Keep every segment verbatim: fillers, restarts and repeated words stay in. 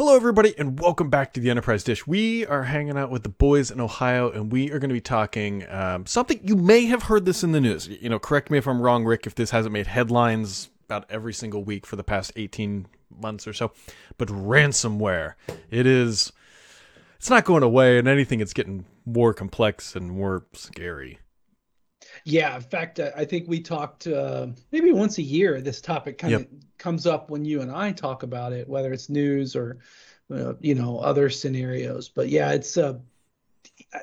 Hello everybody and welcome back to the Enterprise Dish. We are hanging out with the boys in Ohio and we are going to be talking um, something you may have heard this in the news. You know, correct me if I'm wrong, Rick, if this hasn't made headlines about every single week for the past eighteen months or so, but ransomware. It is, it's not going away, and anything, it's getting more complex and more scary. Yeah, in fact, I think we talked uh, maybe once a year. This topic kind of yep. comes up when you and I talk about it, whether it's news or uh, you know other scenarios. But yeah, it's uh,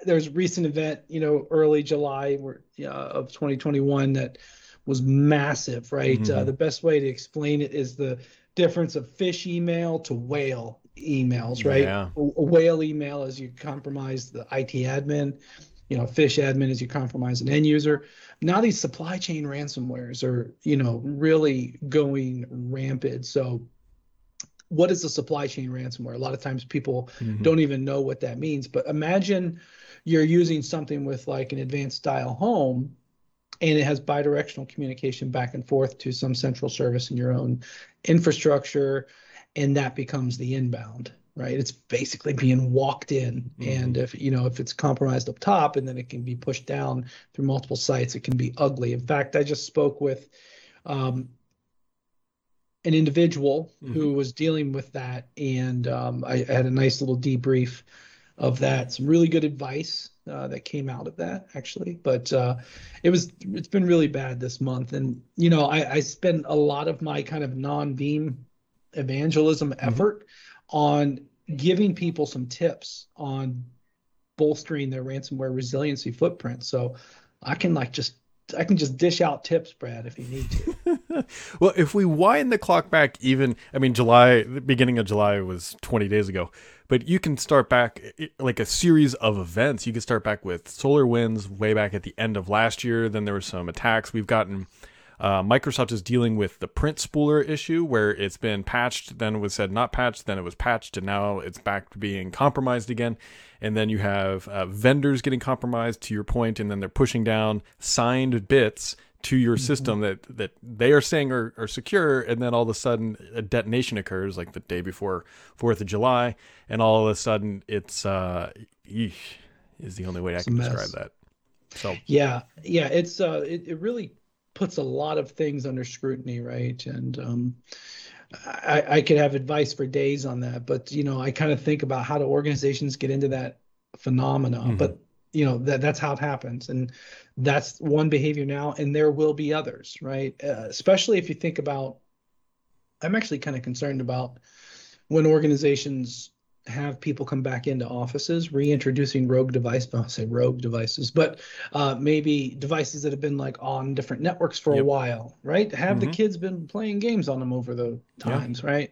there's a recent event, you know, early July uh, of twenty twenty-one that was massive, right? Mm-hmm. Uh, the best way to explain it is the difference of phish email to whale emails, right? Yeah. A, a whale email is you compromise the I T admin. You know, phish admin is you compromise an end user. Now these supply chain ransomwares are, you know, really going rampant. So what is a supply chain ransomware? A lot of times people mm-hmm. don't even know what that means. But imagine you're using something with like an advanced dial home and it has bidirectional communication back and forth to some central service in your own infrastructure, and that becomes the inbound. Right, it's basically being walked in, mm-hmm. and if you know if it's compromised up top, and then it can be pushed down through multiple sites, it can be ugly. In fact, I just spoke with um, an individual mm-hmm. who was dealing with that, and um, I, I had a nice little debrief of that. Some really good advice uh, that came out of that, actually. But uh, it was it's been really bad this month, and you know I, I spend a lot of my kind of non-Veeam evangelism mm-hmm. effort on giving people some tips on bolstering their ransomware resiliency footprint. So I can like just I can just dish out tips, Brad, if you need to. Well, if we wind the clock back even, I mean, July, the beginning of July was twenty days ago, but you can start back like a series of events. You can start back with SolarWinds way back at the end of last year. Then there were some attacks we've gotten. Uh, Microsoft is dealing with the print spooler issue where it's been patched, then it was said not patched, then it was patched, and now it's back to being compromised again. And then you have uh, vendors getting compromised, to your point, and then they're pushing down signed bits to your mm-hmm. system that, that they are saying are, are secure, and then all of a sudden a detonation occurs like the day before fourth of July, and all of a sudden it's, uh, eesh, is the only way it's I can describe that. So Yeah, yeah, it's uh, it, it really... puts a lot of things under scrutiny, right? And um, I, I could have advice for days on that, but, you know, I kind of think about how do organizations get into that phenomena, mm-hmm. but, you know, that that's how it happens. And that's one behavior now, and there will be others, right? Uh, especially if you think about, I'm actually kind of concerned about when organizations have people come back into offices, reintroducing rogue devices. I'll say rogue devices, but uh, maybe devices that have been like on different networks for yep. a while, right? Have mm-hmm. the kids been playing games on them over the times, yeah. right?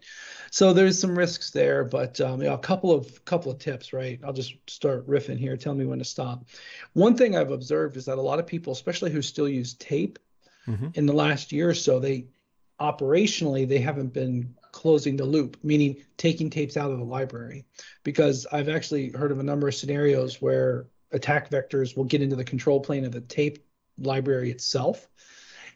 So there's some risks there, but um, you know, a couple of couple of tips, right? I'll just start riffing here. Tell me when to stop. One thing I've observed is that a lot of people, especially who still use tape, mm-hmm. in the last year or so, they operationally they haven't been closing the loop, meaning taking tapes out of the library, because I've actually heard of a number of scenarios where attack vectors will get into the control plane of the tape library itself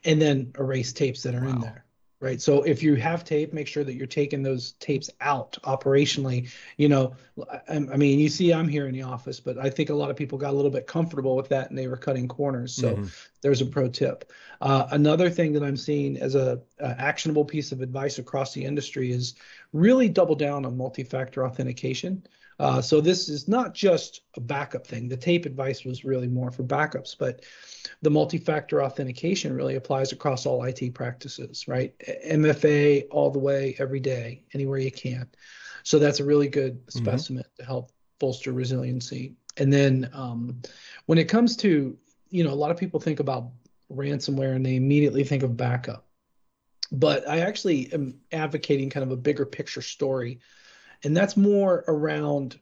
and then erase tapes that are wow. in there, right? So if you have tape, make sure that you're taking those tapes out operationally. You know, I, I mean, you see I'm here in the office, but I think a lot of people got a little bit comfortable with that and they were cutting corners. So mm-hmm. there's a pro tip. Uh, another thing that I'm seeing as a, a actionable piece of advice across the industry is really double down on multi-factor authentication. Uh, so this is not just a backup thing. The tape advice was really more for backups, but the multi-factor authentication really applies across all I T practices, right? M F A all the way, every day, anywhere you can. So that's a really good mm-hmm. specimen to help bolster resiliency. And then um, when it comes to, you know, a lot of people think about ransomware and they immediately think of backup. But I actually am advocating kind of a bigger picture story. And that's more around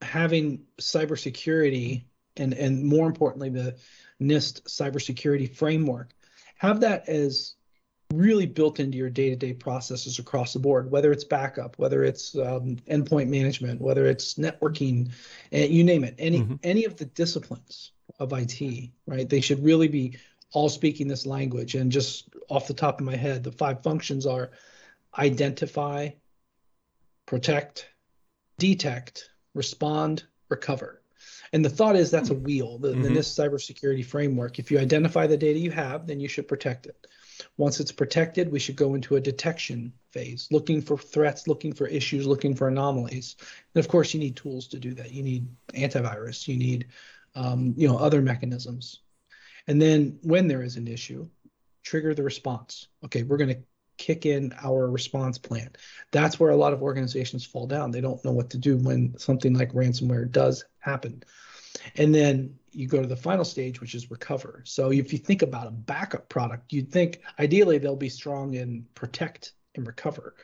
having cybersecurity and, and more importantly, the NIST cybersecurity framework. Have that as really built into your day-to-day processes across the board, whether it's backup, whether it's um, endpoint management, whether it's networking, and you name it, any mm-hmm. any of the disciplines of I T, right? They should really be all speaking this language. And just off the top of my head, the five functions are identify, protect, detect, respond, recover. And the thought is that's a wheel, the, mm-hmm. the NIST cybersecurity framework. If you identify the data you have, then you should protect it. Once it's protected, we should go into a detection phase, looking for threats, looking for issues, looking for anomalies. And of course, you need tools to do that. You need antivirus, you need um, you know, other mechanisms. And then when there is an issue, trigger the response. Okay, we're going to kick in our response plan. That's where a lot of organizations fall down. They don't know what to do when something like ransomware does happen. And then you go to the final stage, which is recover. So if you think about a backup product, you'd think ideally they'll be strong in protect and recover.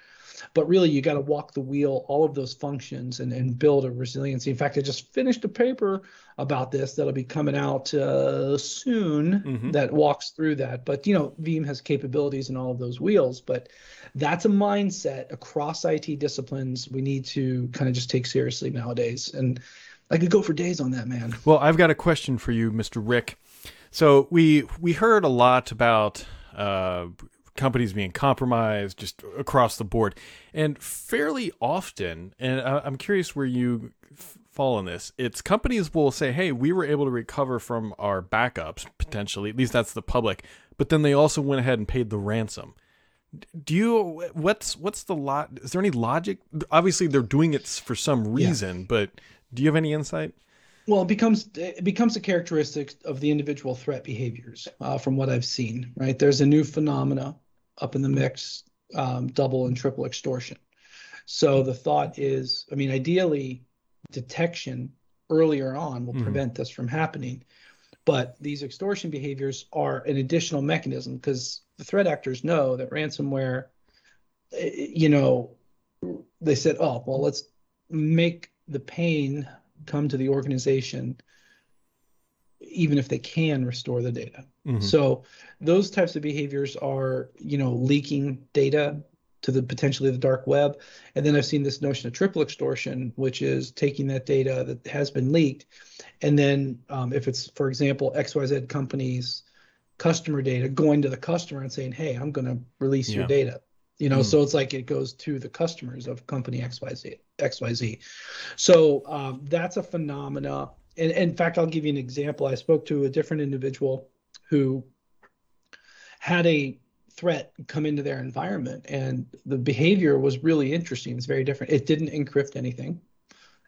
But really, you got to walk the wheel, all of those functions, and, and build a resiliency. In fact, I just finished a paper about this that'll be coming out uh, soon mm-hmm. that walks through that. But, you know, Veeam has capabilities in all of those wheels. But that's a mindset across I T disciplines we need to kind of just take seriously nowadays. And I could go for days on that, man. Well, I've got a question for you, Mister Rick. So we we heard a lot about uh, companies being compromised just across the board, and fairly often, and I'm curious where you fall in this, it's companies will say, hey, we were able to recover from our backups, potentially, at least that's the public, but then they also went ahead and paid the ransom. Do you, what's, what's the lot, is there any logic? Obviously they're doing it for some reason, yeah. but do you have any insight? Well, it becomes it becomes a characteristic of the individual threat behaviors uh, from what I've seen, right? There's a new phenomena up in the mix, um, double and triple extortion. So the thought is, I mean, ideally, detection earlier on will mm-hmm. prevent this from happening. But these extortion behaviors are an additional mechanism because the threat actors know that ransomware, you know, they said, oh, well, let's make the pain come to the organization, even if they can restore the data. Mm-hmm. So those types of behaviors are, you know, leaking data to the potentially the dark web. And then I've seen this notion of triple extortion, which is taking that data that has been leaked. And then um, if it's, for example, X Y Z company's customer data, going to the customer and saying, hey, I'm going to release yeah. your data. You know, mm. so it's like it goes to the customers of company X Y Z. X Y Z. So um, that's a phenomena. And, and in fact, I'll give you an example. I spoke to a different individual who had a threat come into their environment, and the behavior was really interesting. It's very different. It didn't encrypt anything.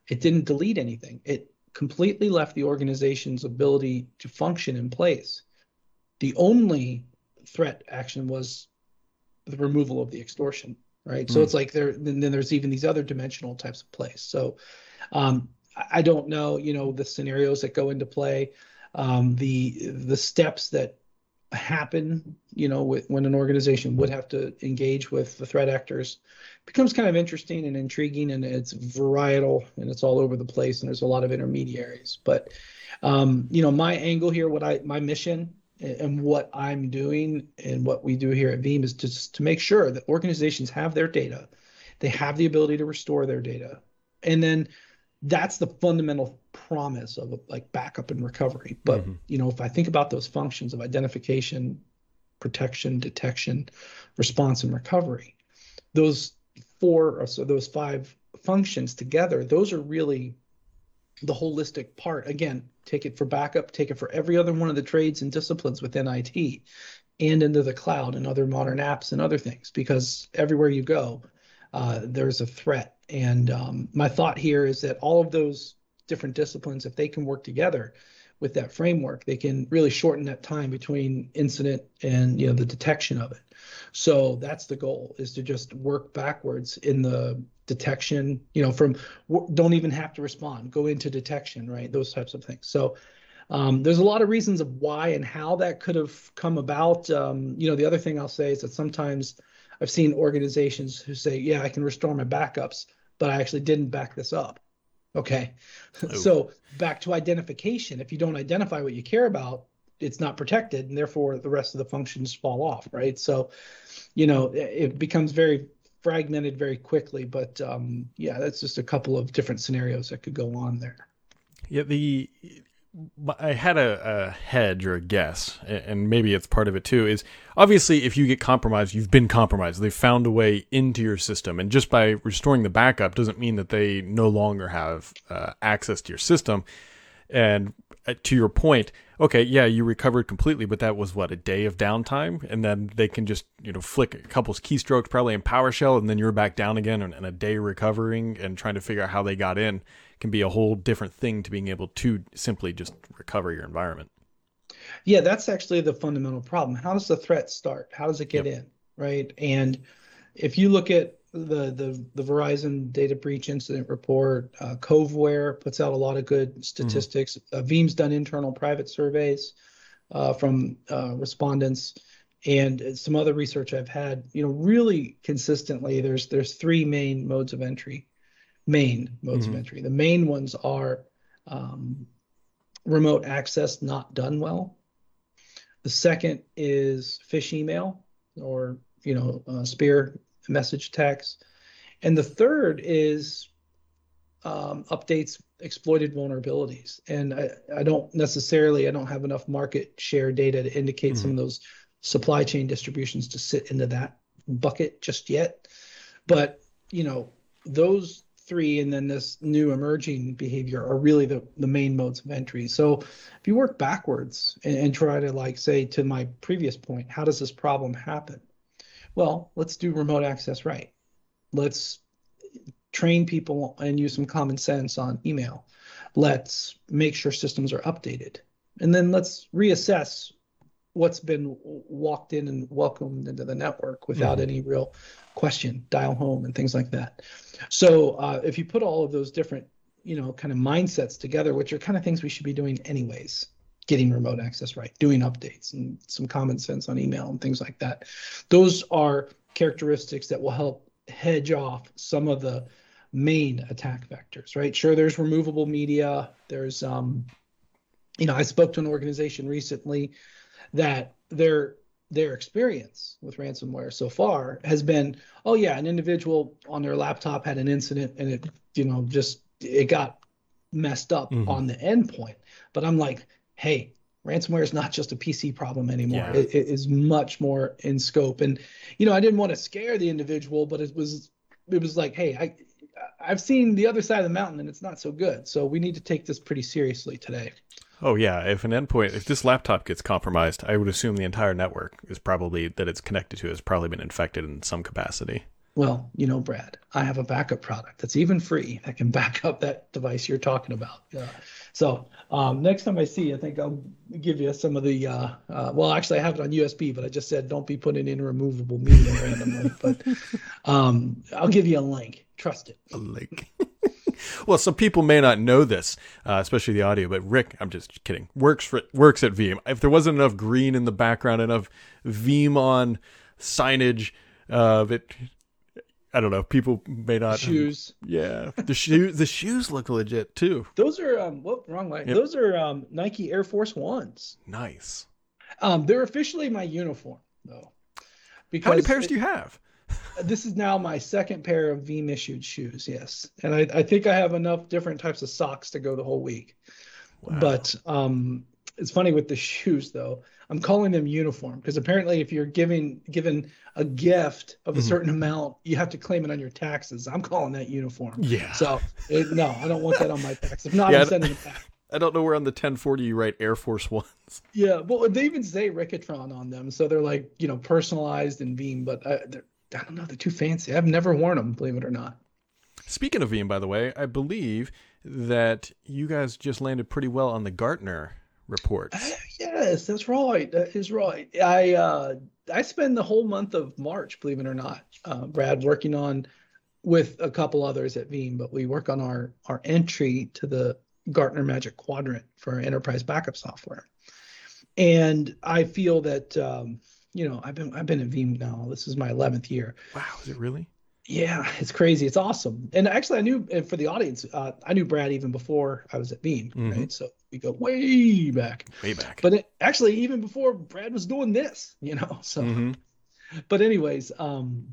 It didn't delete anything. It completely left the organization's ability to function in place. The only threat action was the removal of the extortion, right? Mm. So it's like there, then there's even these other dimensional types of plays. So um, I don't know, you know, the scenarios that go into play, um, the the steps that happen, you know, with, when an organization would have to engage with the threat actors, becomes kind of interesting and intriguing, and it's varietal and it's all over the place, and there's a lot of intermediaries. But um, you know, my angle here, what I my mission. And what I'm doing and what we do here at Veeam is just to make sure that organizations have their data, they have the ability to restore their data. And then that's the fundamental promise of like backup and recovery. But, mm-hmm. you know, if I think about those functions of identification, protection, detection, response, and recovery, those four or so those five functions together, those are really the holistic part. Again, take it for backup, take it for every other one of the trades and disciplines within I T and into the cloud and other modern apps and other things, because everywhere you go, uh, there's a threat. And um, my thought here is that all of those different disciplines, if they can work together with that framework, they can really shorten that time between incident and, you know, the detection of it. So that's the goal, is to just work backwards in the detection, you know, from don't even have to respond, go into detection, right? Those types of things. So um, there's a lot of reasons of why and how that could have come about. Um, you know, the other thing I'll say is that sometimes I've seen organizations who say, yeah, I can restore my backups, but I actually didn't back this up. Okay. Oh. So back to identification. If you don't identify what you care about, it's not protected, and therefore the rest of the functions fall off, right? So, you know, it becomes very fragmented very quickly. But um, yeah, that's just a couple of different scenarios that could go on there. Yeah, the I had a, a hedge or a guess, and maybe it's part of it too, is obviously if you get compromised, you've been compromised. They've found a way into your system. And just by restoring the backup doesn't mean that they no longer have uh, access to your system. And to your point, okay, yeah, you recovered completely, but that was what, a day of downtime? And then they can just, you know, flick a couple of keystrokes probably in PowerShell, and then you're back down again, and, and a day recovering and trying to figure out how they got in can be a whole different thing to being able to simply just recover your environment. Yeah, that's actually the fundamental problem. How does the threat start? How does it get yep. in, right? And if you look at The, the the Verizon data breach incident report, uh, Coveware puts out a lot of good statistics. Mm-hmm. Uh, Veeam's done internal private surveys uh, from uh, respondents, and some other research I've had. You know, really consistently, there's there's three main modes of entry. Main modes mm-hmm. of entry. The main ones are um, remote access not done well. The second is phish email, or you know uh, spear. message attacks. And the third is um, updates, exploited vulnerabilities. And I, I don't necessarily, I don't have enough market share data to indicate mm-hmm. some of those supply chain distributions to sit into that bucket just yet. But, you know, those three and then this new emerging behavior are really the, the main modes of entry. So if you work backwards and, and try to like say to my previous point, how does this problem happen? Well, let's do remote access right. Let's train people and use some common sense on email. Let's make sure systems are updated. And then let's reassess what's been walked in and welcomed into the network without mm-hmm. any real question, dial home and things like that. So uh, if you put all of those different, you know, kind of mindsets together, which are kind of things we should be doing anyways, getting remote access right, doing updates and some common sense on email and things like that. Those are characteristics that will help hedge off some of the main attack vectors, right? Sure, there's removable media. There's, um, you know, I spoke to an organization recently that their their experience with ransomware so far has been, oh yeah, an individual on their laptop had an incident and it, you know, just it got messed up mm-hmm. on the endpoint. But I'm like, hey, ransomware is not just a P C problem anymore. Yeah. It, it is much more in scope. And, you know, I didn't want to scare the individual, but it was it was like, hey, I, I've seen the other side of the mountain and it's not so good. So we need to take this pretty seriously today. Oh, yeah. If an endpoint, if this laptop gets compromised, I would assume the entire network is probably that it's connected to has probably been infected in some capacity. Well, you know, Brad, I have a backup product that's even free that can back up that device you're talking about. Uh, so um, next time I see you, I think I'll give you some of the, uh, uh, well, actually I have it on U S B, but I just said, don't be putting in removable media randomly, but um, I'll give you a link. Trust it. A link. Well, some people may not know this, uh, especially the audio, but Rick, I'm just kidding, works for works at Veeam. If there wasn't enough green in the background, enough Veeam on signage of uh, it, I don't know. People may not shoes. Um, yeah, the shoes. The shoes look legit too. Those are um. Whoop, wrong line. Yep. Those are um Nike Air Force Ones. Nice. Um, they're officially my uniform though. Because how many pairs it, do you have? This is now my second pair of Veeam issued shoes. Yes, and I, I think I have enough different types of socks to go the whole week. Wow. But um, it's funny with the shoes though. I'm calling them uniform because apparently if you're giving given a gift of a mm-hmm. certain amount, you have to claim it on your taxes. I'm calling that uniform. Yeah. So it, no, I don't want that on my taxes. If not, yeah, I'm sending it back. I don't know where on the ten forty you write Air Force Ones. Yeah. Well, they even say Ricketron on them. So they're like, you know, personalized and Veeam, but I, I don't know. They're too fancy. I've never worn them, believe it or not. Speaking of Veeam, by the way, I believe that you guys just landed pretty well on the Gartner reports. Uh, yes, that's right. That is right. I uh, I spend the whole month of March, believe it or not, uh, Brad, working on with a couple others at Veeam, but we work on our our entry to the Gartner Magic Quadrant for our enterprise backup software. And I feel that um, you know I've been I've been at Veeam now. This is my eleventh year. Wow, is it really? Yeah, it's crazy. It's awesome. And actually, I knew for the audience, uh, I knew Brad even before I was at Veeam, mm-hmm. right? So we go way back. Way back. But it, actually, even before Brad was doing this, you know. So, mm-hmm. but anyways, um,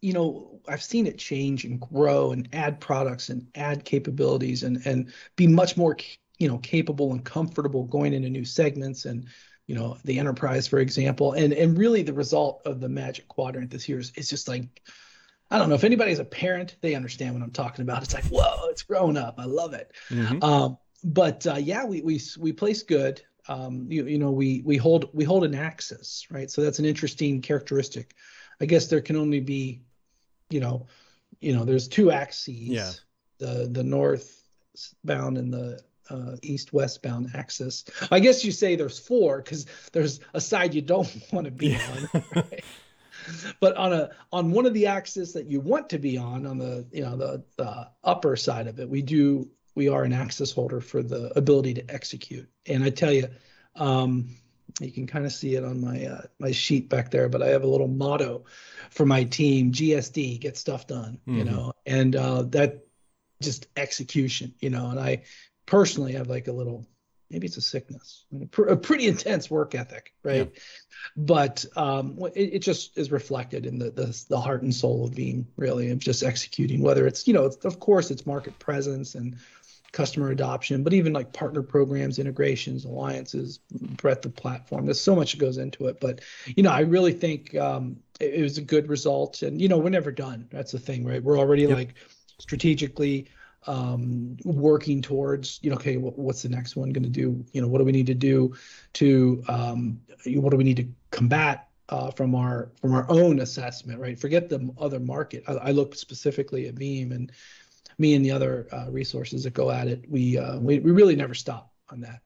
you know, I've seen it change and grow and add products and add capabilities and and be much more you know, capable and comfortable going into new segments and, you know, the enterprise, for example. And and really the result of the Magic Quadrant this year is it's just like, I don't know if anybody's a parent, they understand what I'm talking about. It's like, whoa, it's growing up. I love it. Mm-hmm. Um, but uh, yeah, we we we place good. Um, you you know, we we hold we hold an axis, right? So that's an interesting characteristic. I guess there can only be, you know, you know, there's two axes. Yeah. The the northbound and the uh, east-westbound axis. I guess you say there's four because there's a side you don't want to be yeah. on. Right? But on a on one of the axes that you want to be on, on the you know the, the upper side of it, we do we are an axis holder for the ability to execute. And I tell you, um, you can kind of see it on my uh, my sheet back there. But I have a little motto for my team: G S D, get stuff done. Mm-hmm. You know, and uh, that just execution. You know, and I personally have like a little. Maybe it's a sickness, a pretty intense work ethic, right? Yeah. But um, it, it just is reflected in the, the the heart and soul of Veeam, really, of just executing, whether it's, you know, it's, of course, it's market presence and customer adoption, but even like partner programs, integrations, alliances, breadth of platform. There's so much that goes into it. But, you know, I really think um, it, it was a good result. And, you know, we're never done. That's the thing, right? We're already yeah. like strategically um working towards, you know, okay, what, what's the next one going to do? You know, what do we need to do to um what do we need to combat uh from our from our own assessment, right? Forget the other market. I, I look specifically at Veeam, and me and the other uh, resources that go at it, we uh we, we really never stop on that.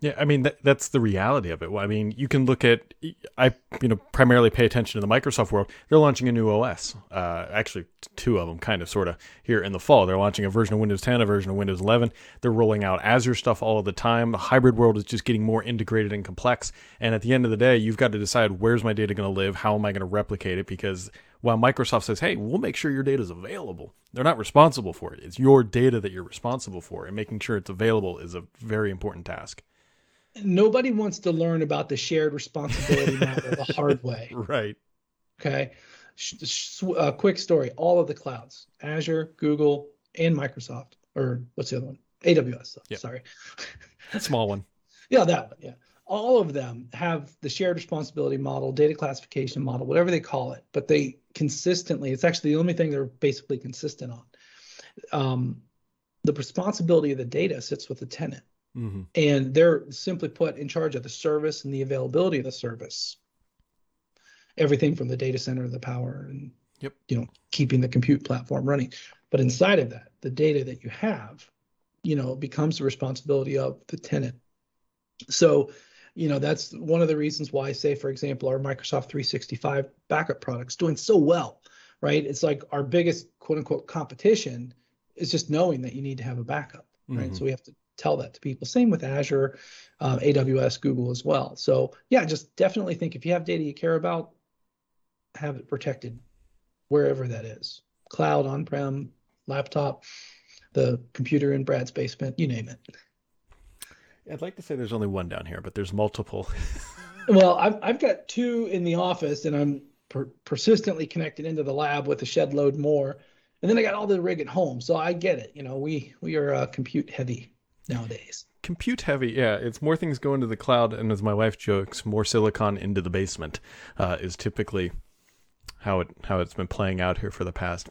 Yeah, I mean, that, that's the reality of it. I mean, you can look at, I, you know, primarily pay attention to the Microsoft world. They're launching a new O S, uh, actually two of them, kind of, sort of, here in the fall. They're launching a version of Windows ten, a version of Windows eleven. They're rolling out Azure stuff all of the time. The hybrid world is just getting more integrated and complex. And at the end of the day, you've got to decide, where's my data going to live? How am I going to replicate it? Because while Microsoft says, hey, we'll make sure your data is available, they're not responsible for it. It's your data that you're responsible for. And making sure it's available is a very important task. Nobody wants to learn about the shared responsibility model the hard way. Right. Okay. Uh, quick story. All of the clouds, Azure, Google, and Microsoft, or what's the other one? A W S. Yep. Sorry. Small one. Yeah, that one. Yeah. All of them have the shared responsibility model, data classification model, whatever they call it, but they consistently, it's actually the only thing they're basically consistent on. Um, the responsibility of the data sits with the tenant. Mm-hmm. And they're simply put in charge of the service and the availability of the service. Everything from the data center, the power, and yep. you know, keeping the compute platform running. But inside of that, the data that you have, you know, becomes the responsibility of the tenant. So, you know, that's one of the reasons why, say, for example, our Microsoft three sixty-five backup product's doing so well, right? It's like our biggest quote unquote competition is just knowing that you need to have a backup, mm-hmm. right? So we have to tell that to people. Same with Azure, uh, A W S, Google as well. So yeah, just definitely think if you have data you care about, have it protected wherever that is. Cloud, on-prem, laptop, the computer in Brad's basement, you name it. I'd like to say there's only one down here, but there's multiple. Well, I've, I've got two in the office, and I'm per- persistently connected into the lab with a shed load more. And then I got all the rig at home. So I get it. You know, we, we are uh, compute heavy nowadays. Compute heavy, yeah. It's more things going to the cloud, and as my wife jokes, more silicon into the basement uh, is typically how it how it's been playing out here for the past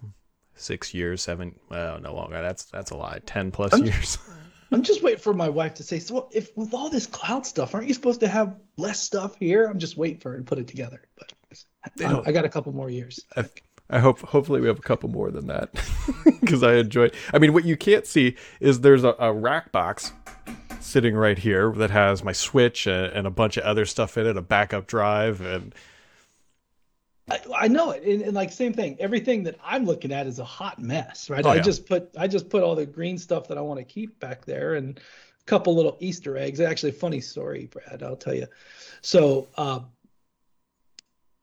six years, seven. Well, no longer. That's that's a lie. Ten plus I'm, years. I'm just waiting for my wife to say, "So, if with all this cloud stuff, aren't you supposed to have less stuff here?" I'm just waiting for her to put it together, but I, I got a couple more years. I, I hope, hopefully we have a couple more than that because I enjoy it. I mean, what you can't see is there's a, a rack box sitting right here that has my Switch and, and a bunch of other stuff in it, a backup drive. And I, I know it. And, and like, same thing, everything that I'm looking at is a hot mess, right? Oh, I yeah. just put, I just put all the green stuff that I want to keep back there and a couple little Easter eggs. Actually, funny story, Brad, I'll tell you. So, uh,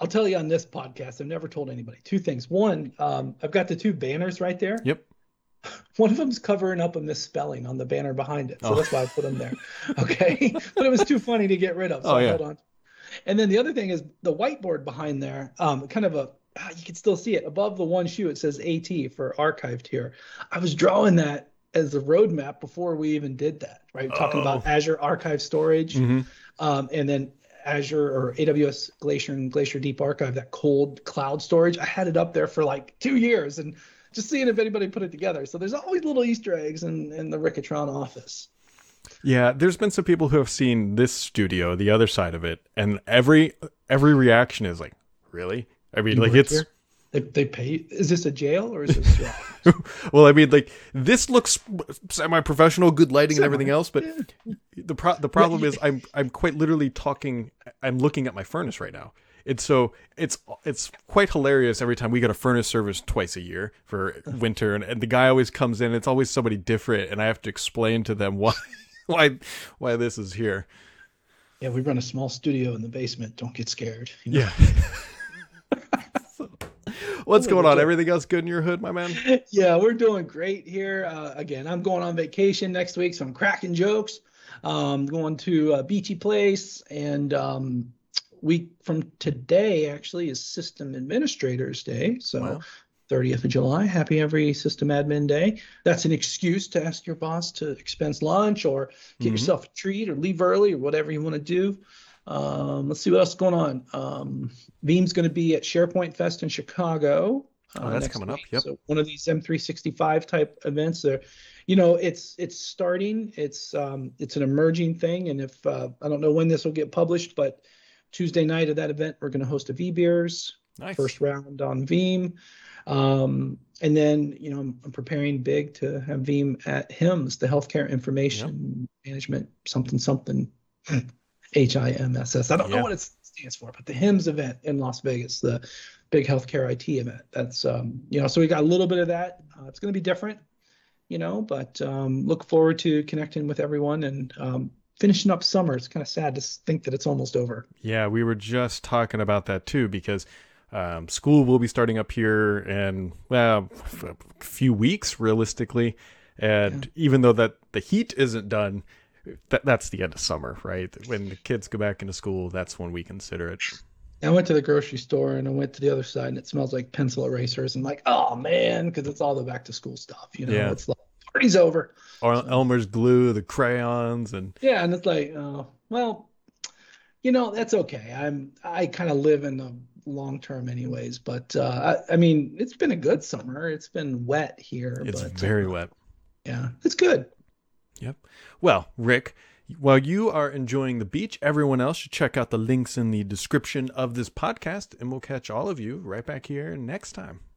I'll tell you on this podcast, I've never told anybody two things. One, um, I've got the two banners right there. Yep. One of them's covering up a misspelling on the banner behind it. So oh. that's why I put them there. Okay. But it was too funny to get rid of. So oh, yeah. hold on. And then the other thing is the whiteboard behind there, um, kind of a, ah, you can still see it above the one shoe. It says A T for archived here. I was drawing that as a roadmap before we even did that, right? We're talking oh. about Azure Archive Storage, mm-hmm. um, and then Azure or A W S Glacier and Glacier Deep Archive, that cold cloud storage. I had it up there for like two years and just seeing if anybody put it together. So there's always little Easter eggs in, in the Ricketron office. Yeah, there's been some people who have seen this studio, the other side of it, and every every reaction is like, really? I mean, you like it's... Here? They, they pay. Is this a jail or is this a Well, I mean, like this looks semi-professional, good lighting Semi- and everything else. But yeah. the pro- the problem is I'm I'm quite literally talking. I'm looking at my furnace right now. And so it's it's quite hilarious every time we get a furnace service twice a year for winter. And, and the guy always comes in. It's always somebody different. And I have to explain to them why why why this is here. Yeah, we run a small studio in the basement. Don't get scared. You know? Yeah. What's going on? Everything else good in your hood, my man? Yeah, we're doing great here. Uh, again, I'm going on vacation next week, so I'm cracking jokes. Um, going to a beachy place, and um, week from today actually is System Administrators Day. So, wow. thirtieth of July, happy every System Admin Day. That's an excuse to ask your boss to expense lunch or get mm-hmm. yourself a treat or leave early or whatever you want to do. Um, let's see what else is going on. Um, Veeam's going to be at SharePoint Fest in Chicago. Uh, oh, that's coming up. Yep. So one of these M three sixty-five type events there, you know, it's, it's starting, it's, um, it's an emerging thing. And if, uh, I don't know when this will get published, but Tuesday night of that event, we're going to host a V-Beers nice. First round on Veeam. Um, and then, you know, I'm, I'm preparing big to have Veeam at HIMSS, the healthcare information yep. management, something, something. H I M S S. I don't yeah. know what it stands for, but the HIMSS event in Las Vegas, the big healthcare I T event. That's, um, you know, so we got a little bit of that. Uh, it's going to be different, you know, but um, look forward to connecting with everyone and um, finishing up summer. It's kind of sad to think that it's almost over. Yeah, we were just talking about that too, because um, school will be starting up here in, well, a few weeks realistically. And yeah. even though that the heat isn't done, That that's the end of summer, right? When the kids go back into school, that's when we consider it. I went to the grocery store and I went to the other side and it smells like pencil erasers. I'm like, oh man, because it's all the back to school stuff, you know. Yeah. It's like party's over. Or so, Elmer's glue, the crayons, and yeah, and it's like, oh well, you know, that's okay. I'm I kind of live in the long term, anyways. But uh, I, I mean, it's been a good summer. It's been wet here. It's but, very uh, wet. Yeah, it's good. Yep. Well, Rick, while you are enjoying the beach, everyone else should check out the links in the description of this podcast, and we'll catch all of you right back here next time.